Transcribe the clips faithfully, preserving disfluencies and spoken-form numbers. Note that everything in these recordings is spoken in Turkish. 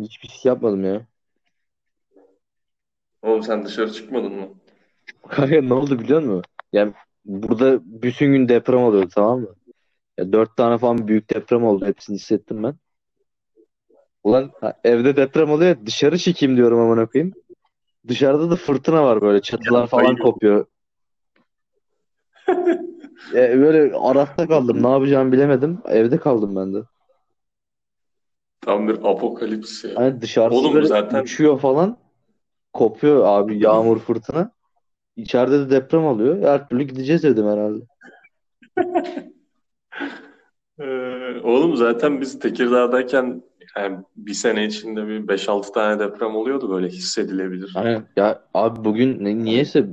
Hiçbir şey yapmadım ya. Oğlum sen dışarı çıkmadın mı? Kanka ne oldu biliyor musun? Yani burada bütün gün deprem oluyordu, tamam mı? Ya dört tane falan büyük deprem oldu. Hepsini hissettim ben. Ulan ha, evde deprem oluyor ya, dışarı çıkayım diyorum amına koyayım. Dışarıda da fırtına var, böyle çatılar Ya falan bayıldım. kopuyor. Ya böyle arafta kaldım. Ne yapacağımı bilemedim. Evde kaldım ben de. Tam bir apokalips ya. Hani dışarısı Oğlum böyle zaten uçuyor falan. Kopuyor abi, yağmur fırtına. İçeride de deprem oluyor. Her türlü gideceğiz dedim herhalde. Ee, oğlum zaten biz Tekirdağ'dayken yani bir sene içinde bir beş altı tane deprem oluyordu, böyle hissedilebilir. Hani ya abi bugün ne- niyeyse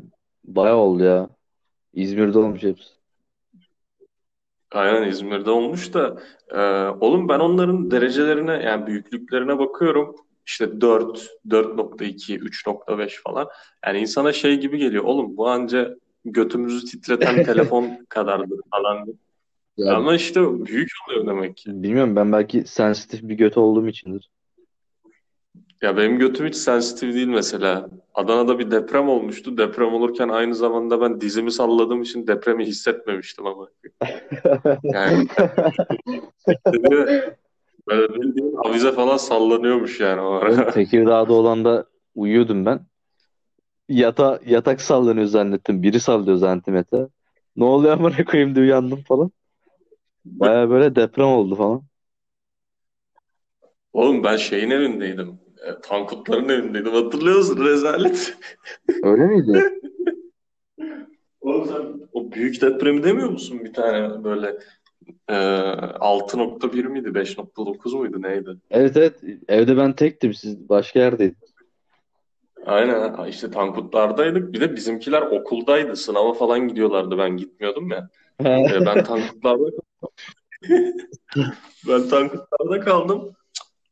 bayağı oldu ya. İzmir'de olmuş hepsi. Aynen İzmir'de olmuş da e, oğlum ben onların derecelerine yani büyüklüklerine bakıyorum. İşte dört, dört nokta iki, üç nokta beş falan. Yani insana şey gibi geliyor. Oğlum bu anca götümüzü titreten telefon kadardır falan. Ya Ama işte büyük oluyor demek ki. bilmiyorum, ben belki sensitif bir göt olduğum içindir. Ya benim götüm hiç sensitif değil mesela. Adana'da bir deprem olmuştu. Deprem olurken aynı zamanda ben dizimi salladığım için depremi hissetmemiştim ama. Yani dedi, böyle bildiğin avize falan sallanıyormuş yani o Oğlum ara. Tekirdağ'da olan da uyuyordum ben. Yata, yatak sallanıyor zannettim. Biri sallıyor zannettim yatağı. Ne oluyor amına koyayım diye uyandım falan. Baya böyle deprem oldu falan. Oğlum ben şeyin evindeydim. E, Tankutların evindeydim. Hatırlıyorsun rezalet. Öyle miydi? Oğlum sen o büyük depremi demiyor musun? Bir tane böyle e, altı nokta bir miydi? beş nokta dokuz muydu? Neydi? Evet evet. Evde ben tektim. Siz başka yerdeydiniz. Aynen işte Tankutlardaydık. Bir de bizimkiler okuldaydı. Sınava falan gidiyorlardı. Ben gitmiyordum ya. E, ben Tankutlarda ben Tankutlarda kaldım.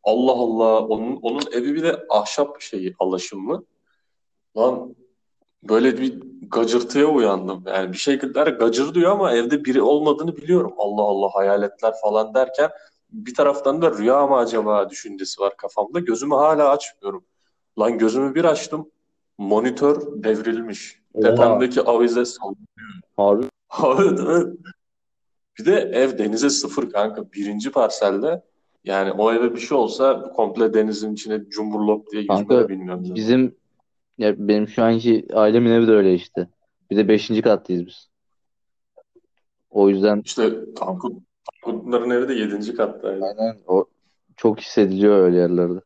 Allah Allah. Onun onun evi bir de ahşap şeyi alaşımlı. Lan böyle bir gacırtıya uyandım. Yani bir şeyler gacır diyor ama evde biri olmadığını biliyorum. Allah Allah hayaletler falan derken bir taraftan da rüya mı acaba düşüncesi var kafamda. Gözümü hala açmıyorum. Lan gözümü bir açtım. Monitör devrilmiş. Oha. Tepemdeki avize sallanıyor. Harbi. Abi, bir de ev denize sıfır kanka. Birinci parselde yani o eve bir şey olsa komple denizin içine cumburlop diye yüzme de Kanka bilmiyorum zaten. bizim ya benim şu anki ailemin evi de öyle işte. Bir de beşinci kattayız biz. O yüzden İşte Tankut, Tankutların evi de yedinci kattaydı. aynen o çok hissediliyor öyle yerlerde.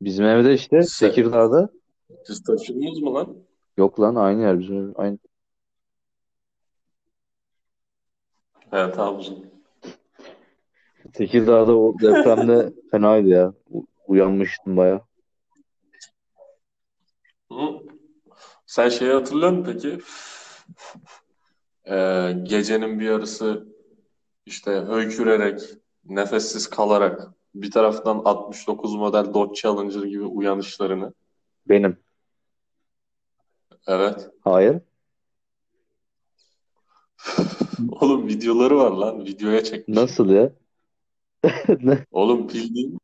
Bizim evde işte Se, Tekirdağ'da siz taşındınız mı lan? yok lan, aynı yer bizim ev, aynı. He Trabzon. Tekirdağ'da o depremde fenaydı ya. U- uyanmıştım baya. Hı? Sen şeyi hatırlıyor musun peki? Ee, gecenin bir yarısı işte höykürerek, nefessiz kalarak bir taraftan altmış dokuz model Dodge Challenger gibi uyanışlarını. Benim. Evet. Hayır. Oğlum videoları var lan. Videoya çekmişim. Nasıl ya? Ne? Oğlum bildiğin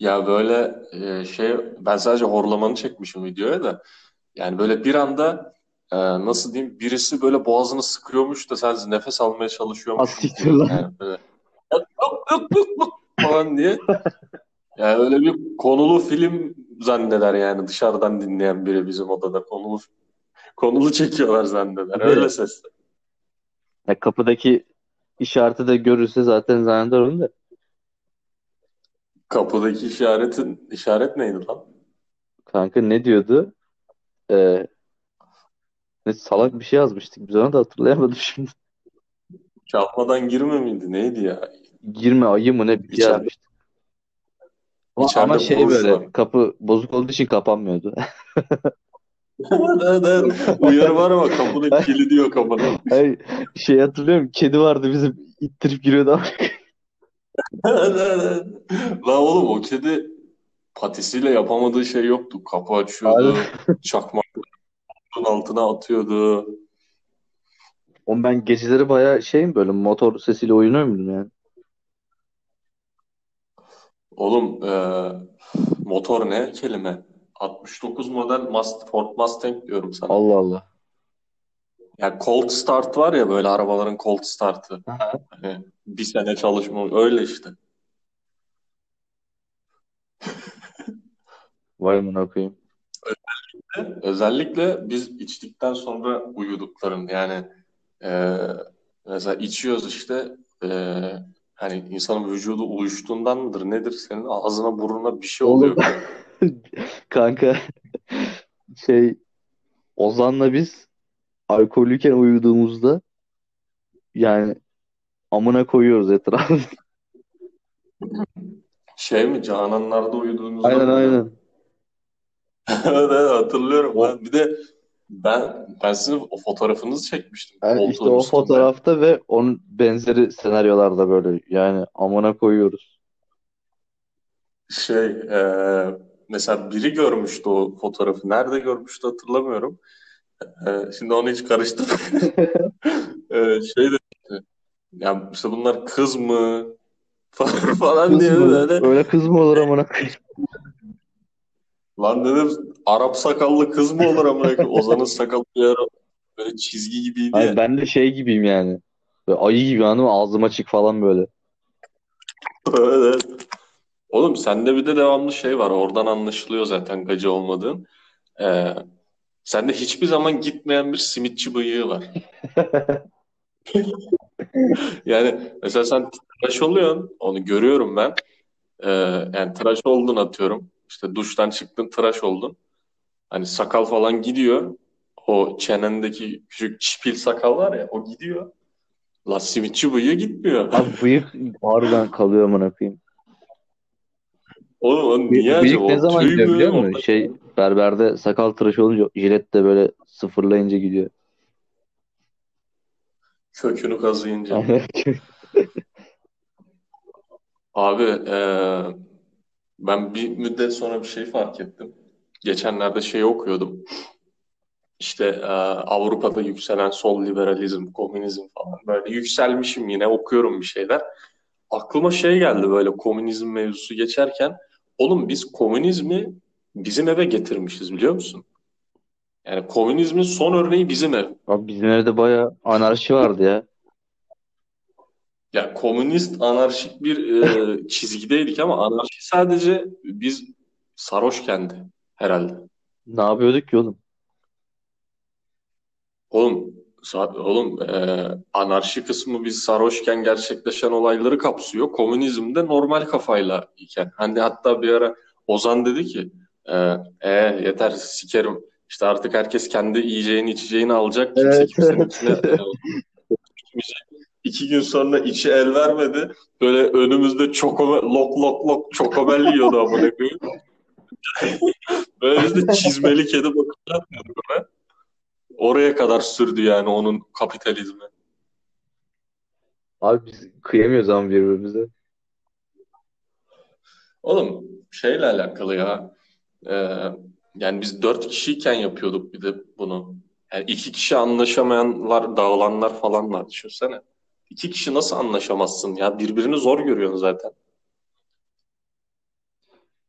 ya böyle e, şey ben sadece horlamanı çekmişim videoya da. Yani böyle bir anda e, nasıl diyeyim birisi böyle boğazını sıkıyormuş da sen nefes almaya Az çalışıyormuşsun siktir gibi. lan. Yani böyle "Yok, yok, yok, yok, yok" falan diye. Yani öyle bir konulu film zanneder yani dışarıdan dinleyen biri bizim odada konulu konulu çekiyorlar zanneder. Bir Öyle de ses. ya kapıdaki işareti de görürse zaten zanneder onu da. Kapıdaki işaretin işaret neydi lan? Kanka ne diyordu? Ee, ne salak bir şey yazmıştık. Biz onu da hatırlayamadım şimdi. Çalmadan girme miydi? Neydi ya? Girme ayı mı ne bir şey İçeride yazmıştık. Ama, ama içeride şey buruş var. böyle kapı bozuk olduğu için kapanmıyordu. Evet, evet. Uyarı var ama kapının kilidi yok amına. Ay, şey hatırlıyorum. Kedi vardı bizim. İttirip giriyordu ama. Evet, evet, evet. Lan oğlum o kedi patisiyle yapamadığı şey yoktu. Kapı Abi. açıyordu, çakmakların altına atıyordu. Oğlum ben geceleri bayağı şeyim, böyle motor sesiyle oynuyor muydum yani? Oğlum e, motor ne kelime? altmış dokuz model Must- Ford Mustang diyorum sana. Allah Allah. Ya cold start var ya, böyle arabaların cold startı. Aha. Hani bir sene çalışma, öyle işte. Vay amına koyayım. Özellikle biz içtikten sonra uyuduklarım, yani e, mesela içiyoruz işte, e, hani insanın vücudu uyuştuğundan mıdır nedir, senin ağzına burnuna bir şey Oğlum oluyor böyle. kanka şey Ozan'la biz alkollüyken uyuduğumuzda yani amına koyuyoruz etrafı. Şey mi, Cananlar'da uyuduğunuzda Aynen mı diyor? aynen. Evet, evet, hatırlıyorum O, lan. Bir de ben ben sizin o fotoğrafınızı çekmiştim yani işte koltuğun o üstünde. fotoğrafta ve onun benzeri senaryolarda böyle yani amına koyuyoruz. Şey, e, mesela biri görmüştü o fotoğrafı. Nerede görmüştü hatırlamıyorum. E, şimdi onu hiç karıştırmayayım. E, şey de, ya işte bunlar kız mı falan, falan Kız diye mı? böyle. Öyle kız mı olur amına koyayım? Lan dedim, Arap sakallı kız mı olur amına koyayım? Ozan'ın sakalı bir ara böyle çizgi gibiydi Abi ya. ben de şey gibiyim yani. Böyle ayı gibi anladın mı? Ağzım açık falan böyle. Evet. Oğlum sende bir de devamlı şey var. Oradan anlaşılıyor zaten gacı olmadığın. Ee, Sende hiçbir zaman gitmeyen bir simitçi bıyığı var. Yani mesela sen tıraş oluyorsun. Onu görüyorum ben. Ee, Yani tıraş oldun atıyorum. İşte duştan çıktın, tıraş oldun. Hani sakal falan gidiyor. O çenendeki küçük çipil sakal var ya, o gidiyor. La simitçi bıyığı gitmiyor. Abi bıyık harbiden kalıyor amına koyayım. Oğlum o Bıyık niye acaba? bıyık ne O zaman tüy gidiyor mü? biliyor musun? Orada Şey berberde sakal tıraşı olunca jilet de böyle sıfırlayınca gidiyor. kökünü kazıyınca. Abi eee, ben bir müddet sonra bir şey fark ettim. Geçenlerde şey okuyordum. İşte eee, Avrupa'da yükselen sol liberalizm, komünizm falan, böyle yükselmişim yine, okuyorum bir şeyler. Aklıma şey geldi böyle komünizm mevzusu geçerken. Oğlum biz komünizmi bizim eve getirmişiz, biliyor musun? Yani komünizmin son örneği bizim ev. Abi bizim evde baya anarşi vardı ya. Ya komünist, anarşik bir e, çizgideydik ama anarşi sadece biz sarhoşkendi herhalde. Ne yapıyorduk ki oğlum? Oğlum, sa- oğlum e, anarşi kısmı biz sarhoşken gerçekleşen olayları kapsıyor. Komünizm de normal kafayla iken. Hani hatta bir ara Ozan dedi ki e, "E, yeter sikerim. İşte artık herkes kendi yiyeceğini içeceğini alacak. Kimse Evet kimsenin evet. içine e, gitmeyecek." İki gün sonra içi el vermedi. Böyle önümüzde çokome, lok lok lok çokobel yiyordu amına koyayım. Böyle biz de çizmeli kedi bakıp yatmıyorduk ona. Oraya kadar sürdü yani onun kapitalizmi. Abi biz kıyamıyoruz ama birbirimize. Oğlum şeyle alakalı ya. Ee, Yani biz dört kişiyken yapıyorduk bir de bunu. Yani iki kişi anlaşamayanlar, dağılanlar falan var. Düşünsene. İki kişi nasıl anlaşamazsın ya? Birbirini zor görüyorsun zaten.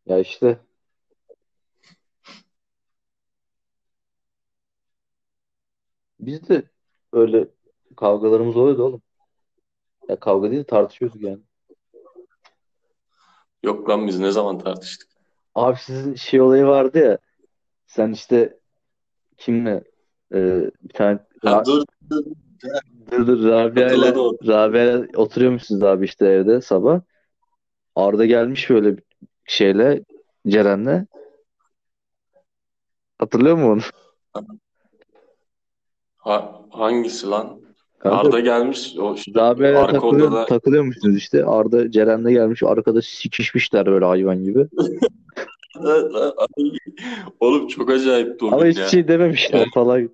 Ya işte biz de öyle kavgalarımız oluyordu oğlum. Ya kavga değil de tartışıyorduk yani. Yok lan biz ne zaman tartıştık? Abi sizin şey olayı vardı ya. Sen işte kimle e, bir tane Ha, Ra- dur, dur. dur, dur, Rabia ile Hatırladım. Rabia ile oturuyormuşsunuz abi işte evde sabah. Arda gelmiş böyle bir şeyle Ceren'le. Hatırlıyor musun onu? Ha, hangisi lan? Kanka Arda gelmiş o şey, Rabia ile arka takılıyor, odada. takılıyormuşsunuz işte. Arda Ceren'le gelmiş arkada sikişmişler böyle hayvan gibi. Oğlum çok acayipti o Ama gün hiçbir ya. şey Yani dememişler falan.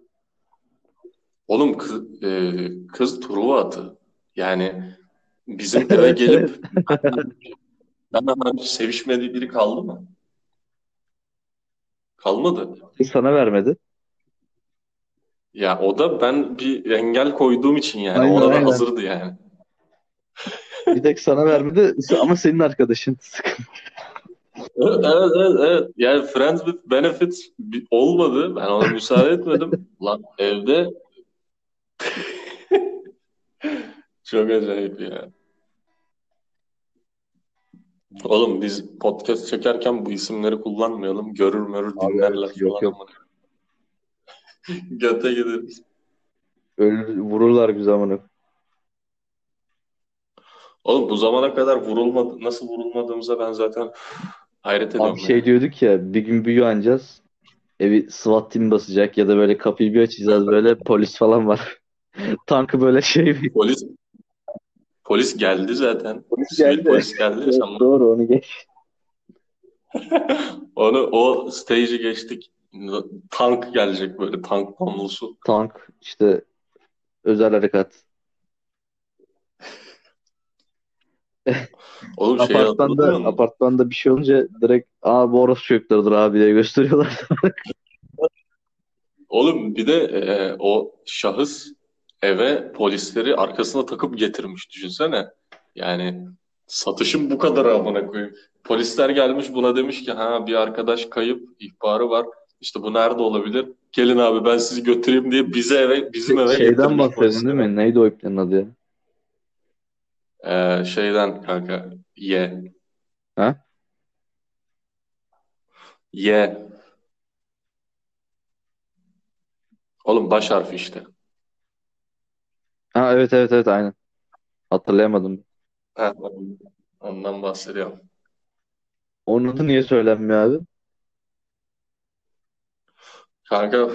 oğlum kız, e, kız Truva atı. Yani bizim eve Evet gelip evet. benden hiç sevişmediği biri kaldı mı? Kalmadı. Sana vermedi. Ya o da ben bir engel koyduğum için yani. Aynen Ona da aynen. hazırdı yani. Bir tek sana vermedi ama senin arkadaşın. Evet evet evet. Yani Friends with Benefits bi- olmadı. Ben ona müsaade etmedim. Lan evde çok acayip ya. Oğlum biz podcast çekerken bu isimleri kullanmayalım. Görür mörür Abi evet, dinlerler yok falan. yok. Amına. Göte gideriz. Ölür, vururlar bir zamanı. Oğlum bu zamana kadar vurulmadı, nasıl vurulmadığımıza ben zaten hayret Abi ediyorum şey ya. diyorduk ya, bir gün bir uyanacağız. Evi SWAT team basacak ya da böyle kapıyı bir açacağız, böyle polis falan var. Tankı böyle şey bir. Polis polis geldi zaten. Polis Sivil geldi. polis geldi. Evet, Sen doğru, onu geç. onu o stage'i geçtik. Tank gelecek böyle tank namlusu. Tank işte, özel harekat. Oğlum şeyi Apartmanda hatırlamıyor musun? apartmanda bir şey olunca direkt aa bu orası çocuklarıdır abi diye gösteriyorlar. Oğlum bir de e, o şahıs eve polisleri arkasına takıp getirmiş düşünsene. Yani satışın bu kadar amına koyayım. Polisler gelmiş buna demiş ki ha bir arkadaş kayıp ihbarı var. İşte bu nerede olabilir? Gelin abi ben sizi götüreyim diye bize eve bizim Şey- eve Şeyden getirmiş bahsedin değil polisleri. mi? Neydi o iplerin adı ya? E, şeyden kanka ye Ha? ye oğlum baş harfi işte. Ha evet evet evet aynen. Hatırlayamadım. Ha, ondan bahsediyorum. Onun adı niye söylenmiyor abi? Kanka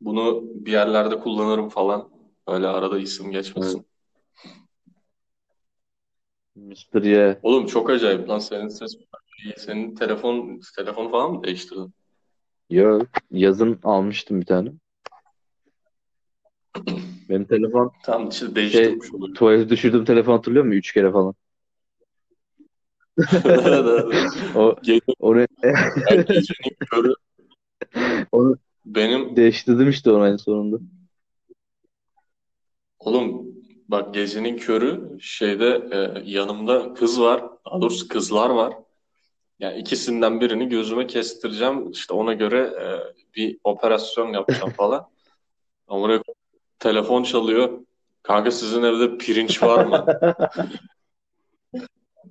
bunu bir yerlerde kullanırım falan. Öyle arada isim Evet. geçmesin. mister Y. Oğlum çok acayip lan senin ses. Senin telefon telefon falan mı değiştirdin? Yo, yazın almıştım bir tane. Benim telefon Tam işte şey değiştirmiş oluyor. tuvalete düşürdüğüm telefon hatırlıyor musun? Üç kere falan. O Gece, onu ya gecenin körü onu benim değiştirdim işte onu en sonunda. oğlum bak gecenin körü şeyde e, yanımda kız var. Daha doğrusu kızlar var. Yani ikisinden birini gözüme kestireceğim. İşte ona göre e, bir operasyon yapacağım falan. Amına telefon çalıyor. Kanka sizin evde pirinç var mı?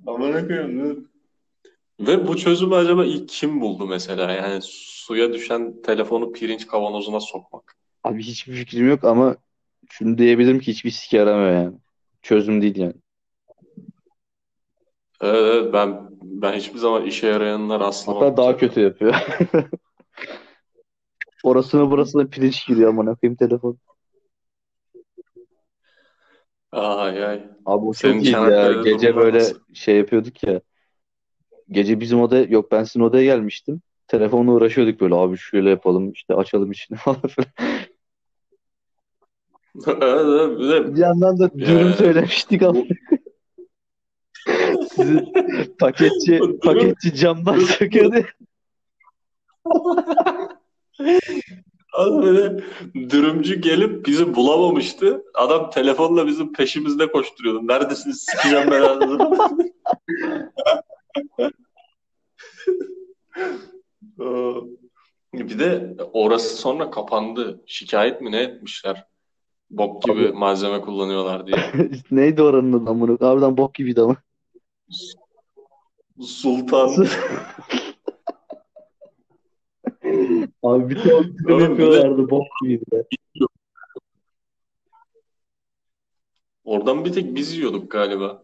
Amına koyayım. Ve bu çözümü acaba ilk kim buldu mesela? Yani suya düşen telefonu pirinç kavanozuna sokmak. Abi hiçbir fikrim yok ama şunu diyebilirim ki hiçbir sike yaramıyor yani. Çözüm değil yani. Evet, evet, ben ben hiçbir zaman işe yarayanına Hatta rastlamadım daha zaten. kötü yapıyor. Orasına burasına pirinç giriyor amına koyayım telefon. Ay ay. Abi o Senin çok iyiydi ya. Çanakkale'de Gece durumlar böyle nasıl? şey yapıyorduk ya. Gece bizim odaya, yok ben sizin odaya gelmiştim. Telefonla uğraşıyorduk böyle, abi şöyle yapalım işte, açalım içini falan filan. Evet, evet, bir de Bir yandan da dürüm e, söylemiştik ama bu sizin paketçi bu durum paketçi camdan bu- bu- söküyordu. Adam böyle dürümcü gelip bizi bulamamıştı. Adam telefonla bizim peşimizde koşturuyordu. Neredesiniz sikeceğim ben adamı. Ee, Bir de orası sonra kapandı. Şikayet mi ne etmişler? Bok Abi gibi malzeme kullanıyorlar diye. neydi oranın adı amına? Harbiden bok gibiydi ama. Sultan. Abi bir ton dürüm Oğlum bir de yapıyorlardı, bok gibiydi be. oradan bir tek biz yiyorduk galiba.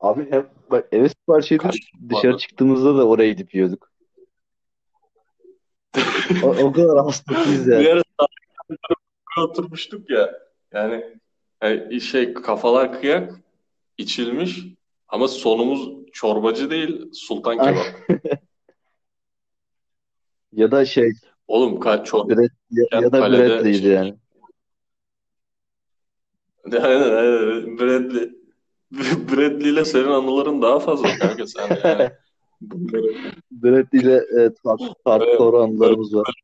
Abi hep bak eve sipariş Kaç edip kişi dışarı vardı? çıktığımızda da oraya gidip yiyorduk. O, o kadar hastasıyız Bir yani. ara oturmuştuk ya. Yani, yani şey kafalar kıyak içilmiş ama sonumuz çorbacı değil sultan Ay, kebap. ya da şey Oğlum kaç Brad, ya, ya çorbacıyken da kalede Bradley'di şey yani. aynen, aynen. Bradley. Bradley ile senin anıların daha fazla kanka sen yani. Bunları Bradley ile e, tar- böyle- hardcore böyle- anılarımız var.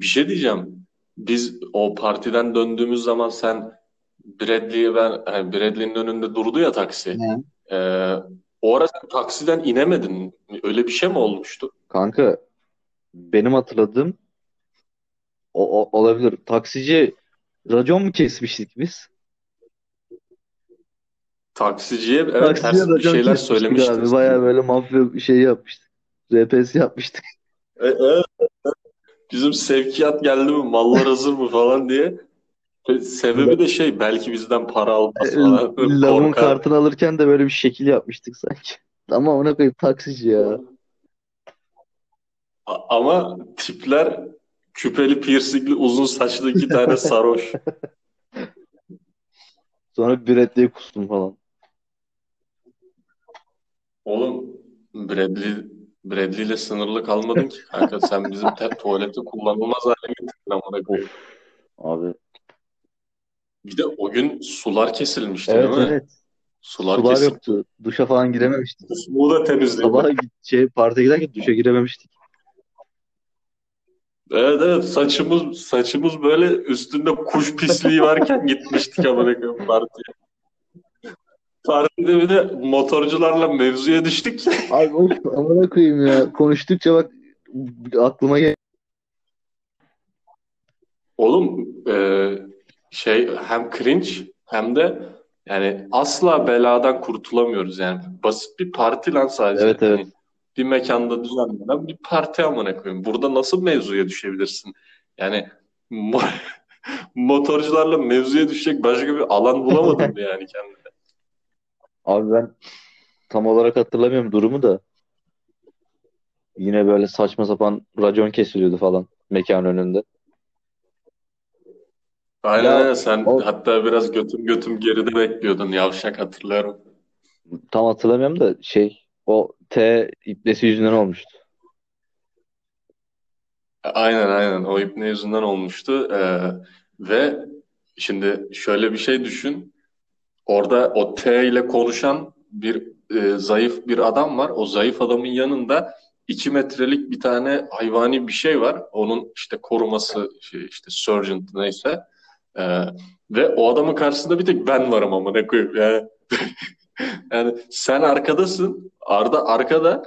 bir şey diyeceğim. Biz o partiden döndüğümüz zaman sen Bradley'i ben yani Bradley'nin önünde durdu ya taksi. He. Ee, O ara sen taksiden inemedin. Öyle bir şey mi olmuştu? Kanka benim hatırladığım o, o- olabilir. Taksici racon mu kesmiştik biz? Taksiciye evet Taksiciye ters bir racon şeyler kesmiştik abi. söylemiştiniz değil Bayağı mi? böyle mafya bir şey yapmıştık. R P S yapmıştık. E, e, Bizim sevkiyat geldi mi, mallar hazır mı falan diye. E, Sebebi de şey, belki bizden para almaz falan. Böyle Lavın korkar. kartını alırken de böyle bir şekil yapmıştık sanki. Ama ona koyayım taksici ya. A- Ama tipler küpeli, piercingli, uzun saçlı iki tane sarhoş. Sonra Brad diye kustum falan. Oğlum Bradley, Bradley ile sınırlı kalmadın ki kanka. Sen bizim te- tuvaleti kullanılmaz hale getirdin amına Of koyayım. abi. Bir de o gün sular kesilmişti değil Evet mi? evet. Sular Sular kesildi. yoktu. Duşa falan girememiştik. Musluğu da temizledi. Sabah git- şey partiye giderken duşa girememiştik. Evet evet saçımız saçımız böyle üstünde kuş pisliği varken gitmiştik amına koyayım partiye. Partide bir de motorcularla mevzuya düştük. Abi of amına koyayım ya. Konuştukça bak aklıma gel. Oğlum e, şey hem cringe hem de yani asla beladan kurtulamıyoruz yani. Basit bir parti lan sadece. Evet Hani evet. bir mekanda düzenlenen bir parti amına koyayım. Burada nasıl mevzuya düşebilirsin? Yani mo- motorcularla mevzuya düşecek başka bir alan bulamadın mı yani kendine? Abi ben tam olarak hatırlamıyorum durumu da. Yine böyle saçma sapan racon kesiliyordu falan mekanın önünde. Aynen Ya aynen sen o hatta biraz götüm götüm geride bekliyordun yavşak, hatırlıyorum. tam hatırlamıyorum da şey o T iplesi yüzünden olmuştu. Aynen aynen o ipne yüzünden olmuştu. Ee, ve şimdi şöyle bir şey düşün. Orada o T ile konuşan bir e, zayıf bir adam var. O zayıf adamın yanında iki metrelik bir tane hayvani bir şey var. Onun işte koruması şey, işte sergeant neyse. Ee, Ve o adamın karşısında bir tek ben varım amına koyayım. Yani, yani sen arkadasın. Arda arkada.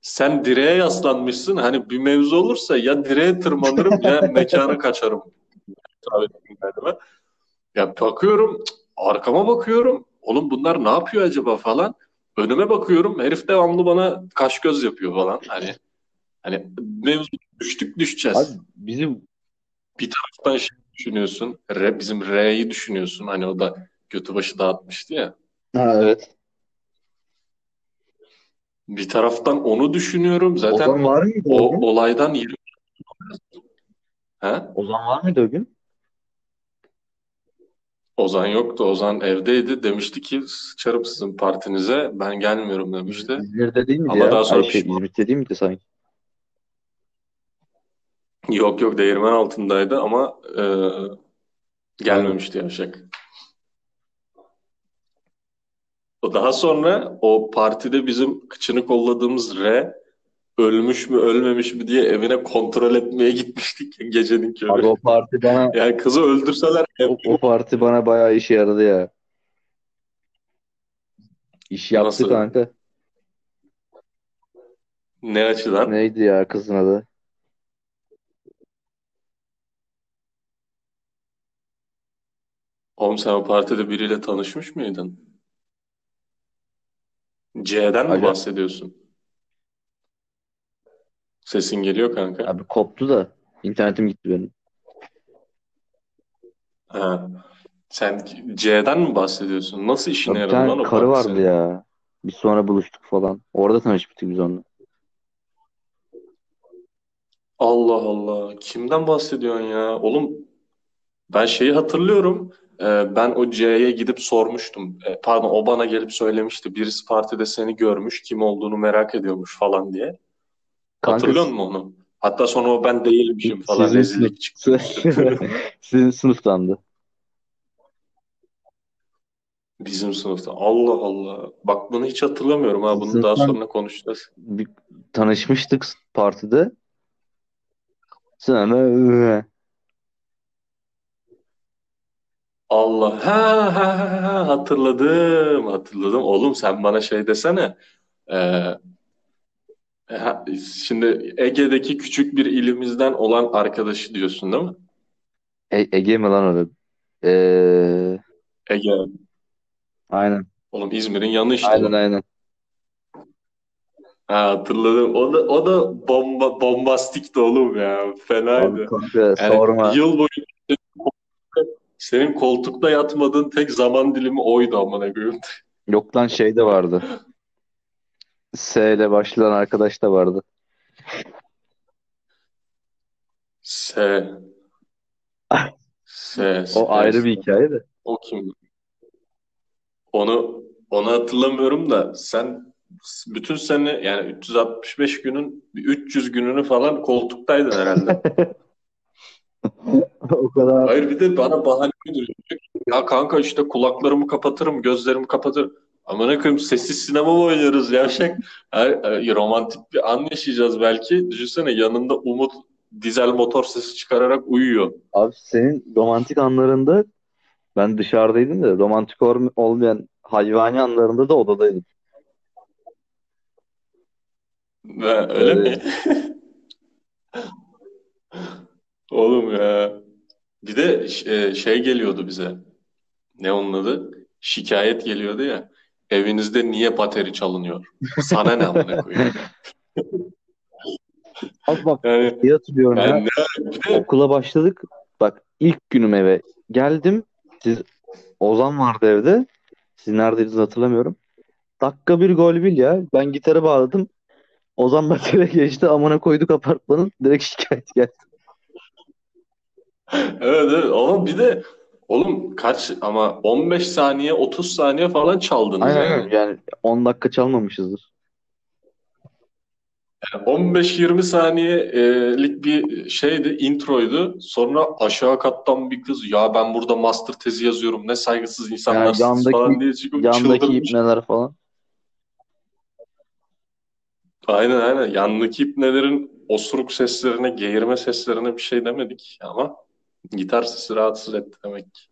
Sen direğe yaslanmışsın. Hani bir mevzu olursa ya direğe tırmanırım ya mekana kaçarım. Tabii ki kendime. Ya bakıyorum, cık, arkama bakıyorum. Oğlum bunlar ne yapıyor acaba falan. Önüme bakıyorum. Herif devamlı bana kaş göz yapıyor falan. Hani hani mevzu düştük düşeceğiz. Abi bizim Bir taraftan şey düşünüyorsun. R, bizim R'yi düşünüyorsun. Hani o da götü başı dağıtmıştı ya. ha, evet. Bir taraftan onu düşünüyorum. Zaten Ozan var mıydı o o gün? olaydan yirmi... Ha? Ozan var mıydı o gün? Ozan yoktu. Ozan evdeydi. Demişti ki sıçarım sizin partinize. Ben gelmiyorum İz- demişti. İzmir'de değil miydi Ama ya? daha Ay sonra şey pişman. İzmit'te değil miydi sanki? Yok yok değirmen altındaydı ama e, Aynen. gelmemişti yavşak. O daha sonra o partide bizim kıçını kolladığımız R ölmüş mü ölmemiş mi diye evine kontrol etmeye gitmiştik gecenin Abi körü. o parti bana Yani kızı öldürseler o, o parti bana bayağı işe yaradı ya. İş yaptı nasıl? kanka. Ne açıdan? Neydi ya kızın adı? Oğlum sen o partide biriyle tanışmış mıydın? C'den mi Aga bahsediyorsun? Sesin geliyor kanka. abi koptu da internetim gitti benim. Ha. Sen C'den mi bahsediyorsun? Nasıl işine Ya bir yaradı tane lan o karı parti vardı senin? ya. Biz sonra buluştuk falan. Orada tanışmıştık biz onunla. Allah Allah. Kimden bahsediyorsun ya? Oğlum ben şeyi hatırlıyorum. Ee, ben o C'ye gidip sormuştum. Ee, pardon o bana gelip söylemişti. Birisi partide seni görmüş, kim olduğunu merak ediyormuş falan diye. Kanka Hatırlıyor s- musun onu? Hatta sonra o ben değilmişim falan, sizin sınıf rezillik çıktı üstüne. sizin sınıftandı. Bizim sınıfta. Allah Allah. Bak bunu hiç hatırlamıyorum ha. Sizin Bunu daha sınıftan sonra konuşacağız. bir tanışmıştık partide. Sonra Allah. Ha, ha, ha, ha, hatırladım hatırladım. Oğlum sen bana şey desene. Ee, şimdi Ege'deki küçük bir ilimizden olan arkadaşı diyorsun değil mi? E- Ege mi lan orada? Ee, Ege. aynen. Oğlum İzmir'in yanı işte. Aynen aynen. Ha, hatırladım. O da, o da bomba, bombastikti oğlum ya. Abi Fenaydı. kanka Yani sorma. yıl boyunca senin koltukta yatmadığın tek zaman dilimi oydu amına koyayım. Yok lan şey de vardı. S ile başlayan arkadaş da vardı. S, S, S, O ayrı S. bir hikaye de. O kim? Onu onu hatırlamıyorum da sen bütün sene yani üç yüz altmış beş günün bir üç yüz gününü falan koltuktaydın herhalde. O kadar. Hayır bir de bana bahane uyduruyor. Ya kanka işte kulaklarımı kapatırım, gözlerimi kapatırım. Amına koyayım sessiz sinema mı oynarız yavşak? Her, e, romantik bir an yaşayacağız belki. Düşünsene yanında Umut dizel motor sesi çıkararak uyuyor. Abi senin romantik anlarında ben dışarıdaydım da romantik or- olmayan hayvani anlarında da odadaydım. Ve öyle Öyle. mi? Oğlum ya. Bir de e, şey geliyordu bize. Ne onun adı? Şikayet geliyordu ya. Evinizde niye bateri çalınıyor? Sana ne amına koyayım? Abi bak Yani iyi hatırlıyorum ya. yani ne? Bir de Okula başladık. Bak ilk günüm eve geldim. Siz Ozan vardı evde. Siz neredeydiniz hatırlamıyorum. Dakika bir gol bil ya. Ben gitarı bağladım. Ozan batıya geçti. Amına koyduk apartmanın. Direkt şikayet geldi. evet, evet. Ama bir de oğlum kaç ama on beş saniye otuz saniye falan çaldınız Aynen yani. aynen. Yani on dakika çalmamışızdır. Yani on beş yirmi saniyelik bir şeydi, introydu. Sonra aşağı kattan bir kız ya ben burada master tezi yazıyorum ne saygısız Yani insanlarsınız yandaki falan diye çıkıp yandaki çıldırmış. ipneler falan. Aynen aynen. Yandaki ipnelerin osuruk seslerine, geğirme seslerine bir şey demedik ama gitar sesi rahatsız etti demek ki.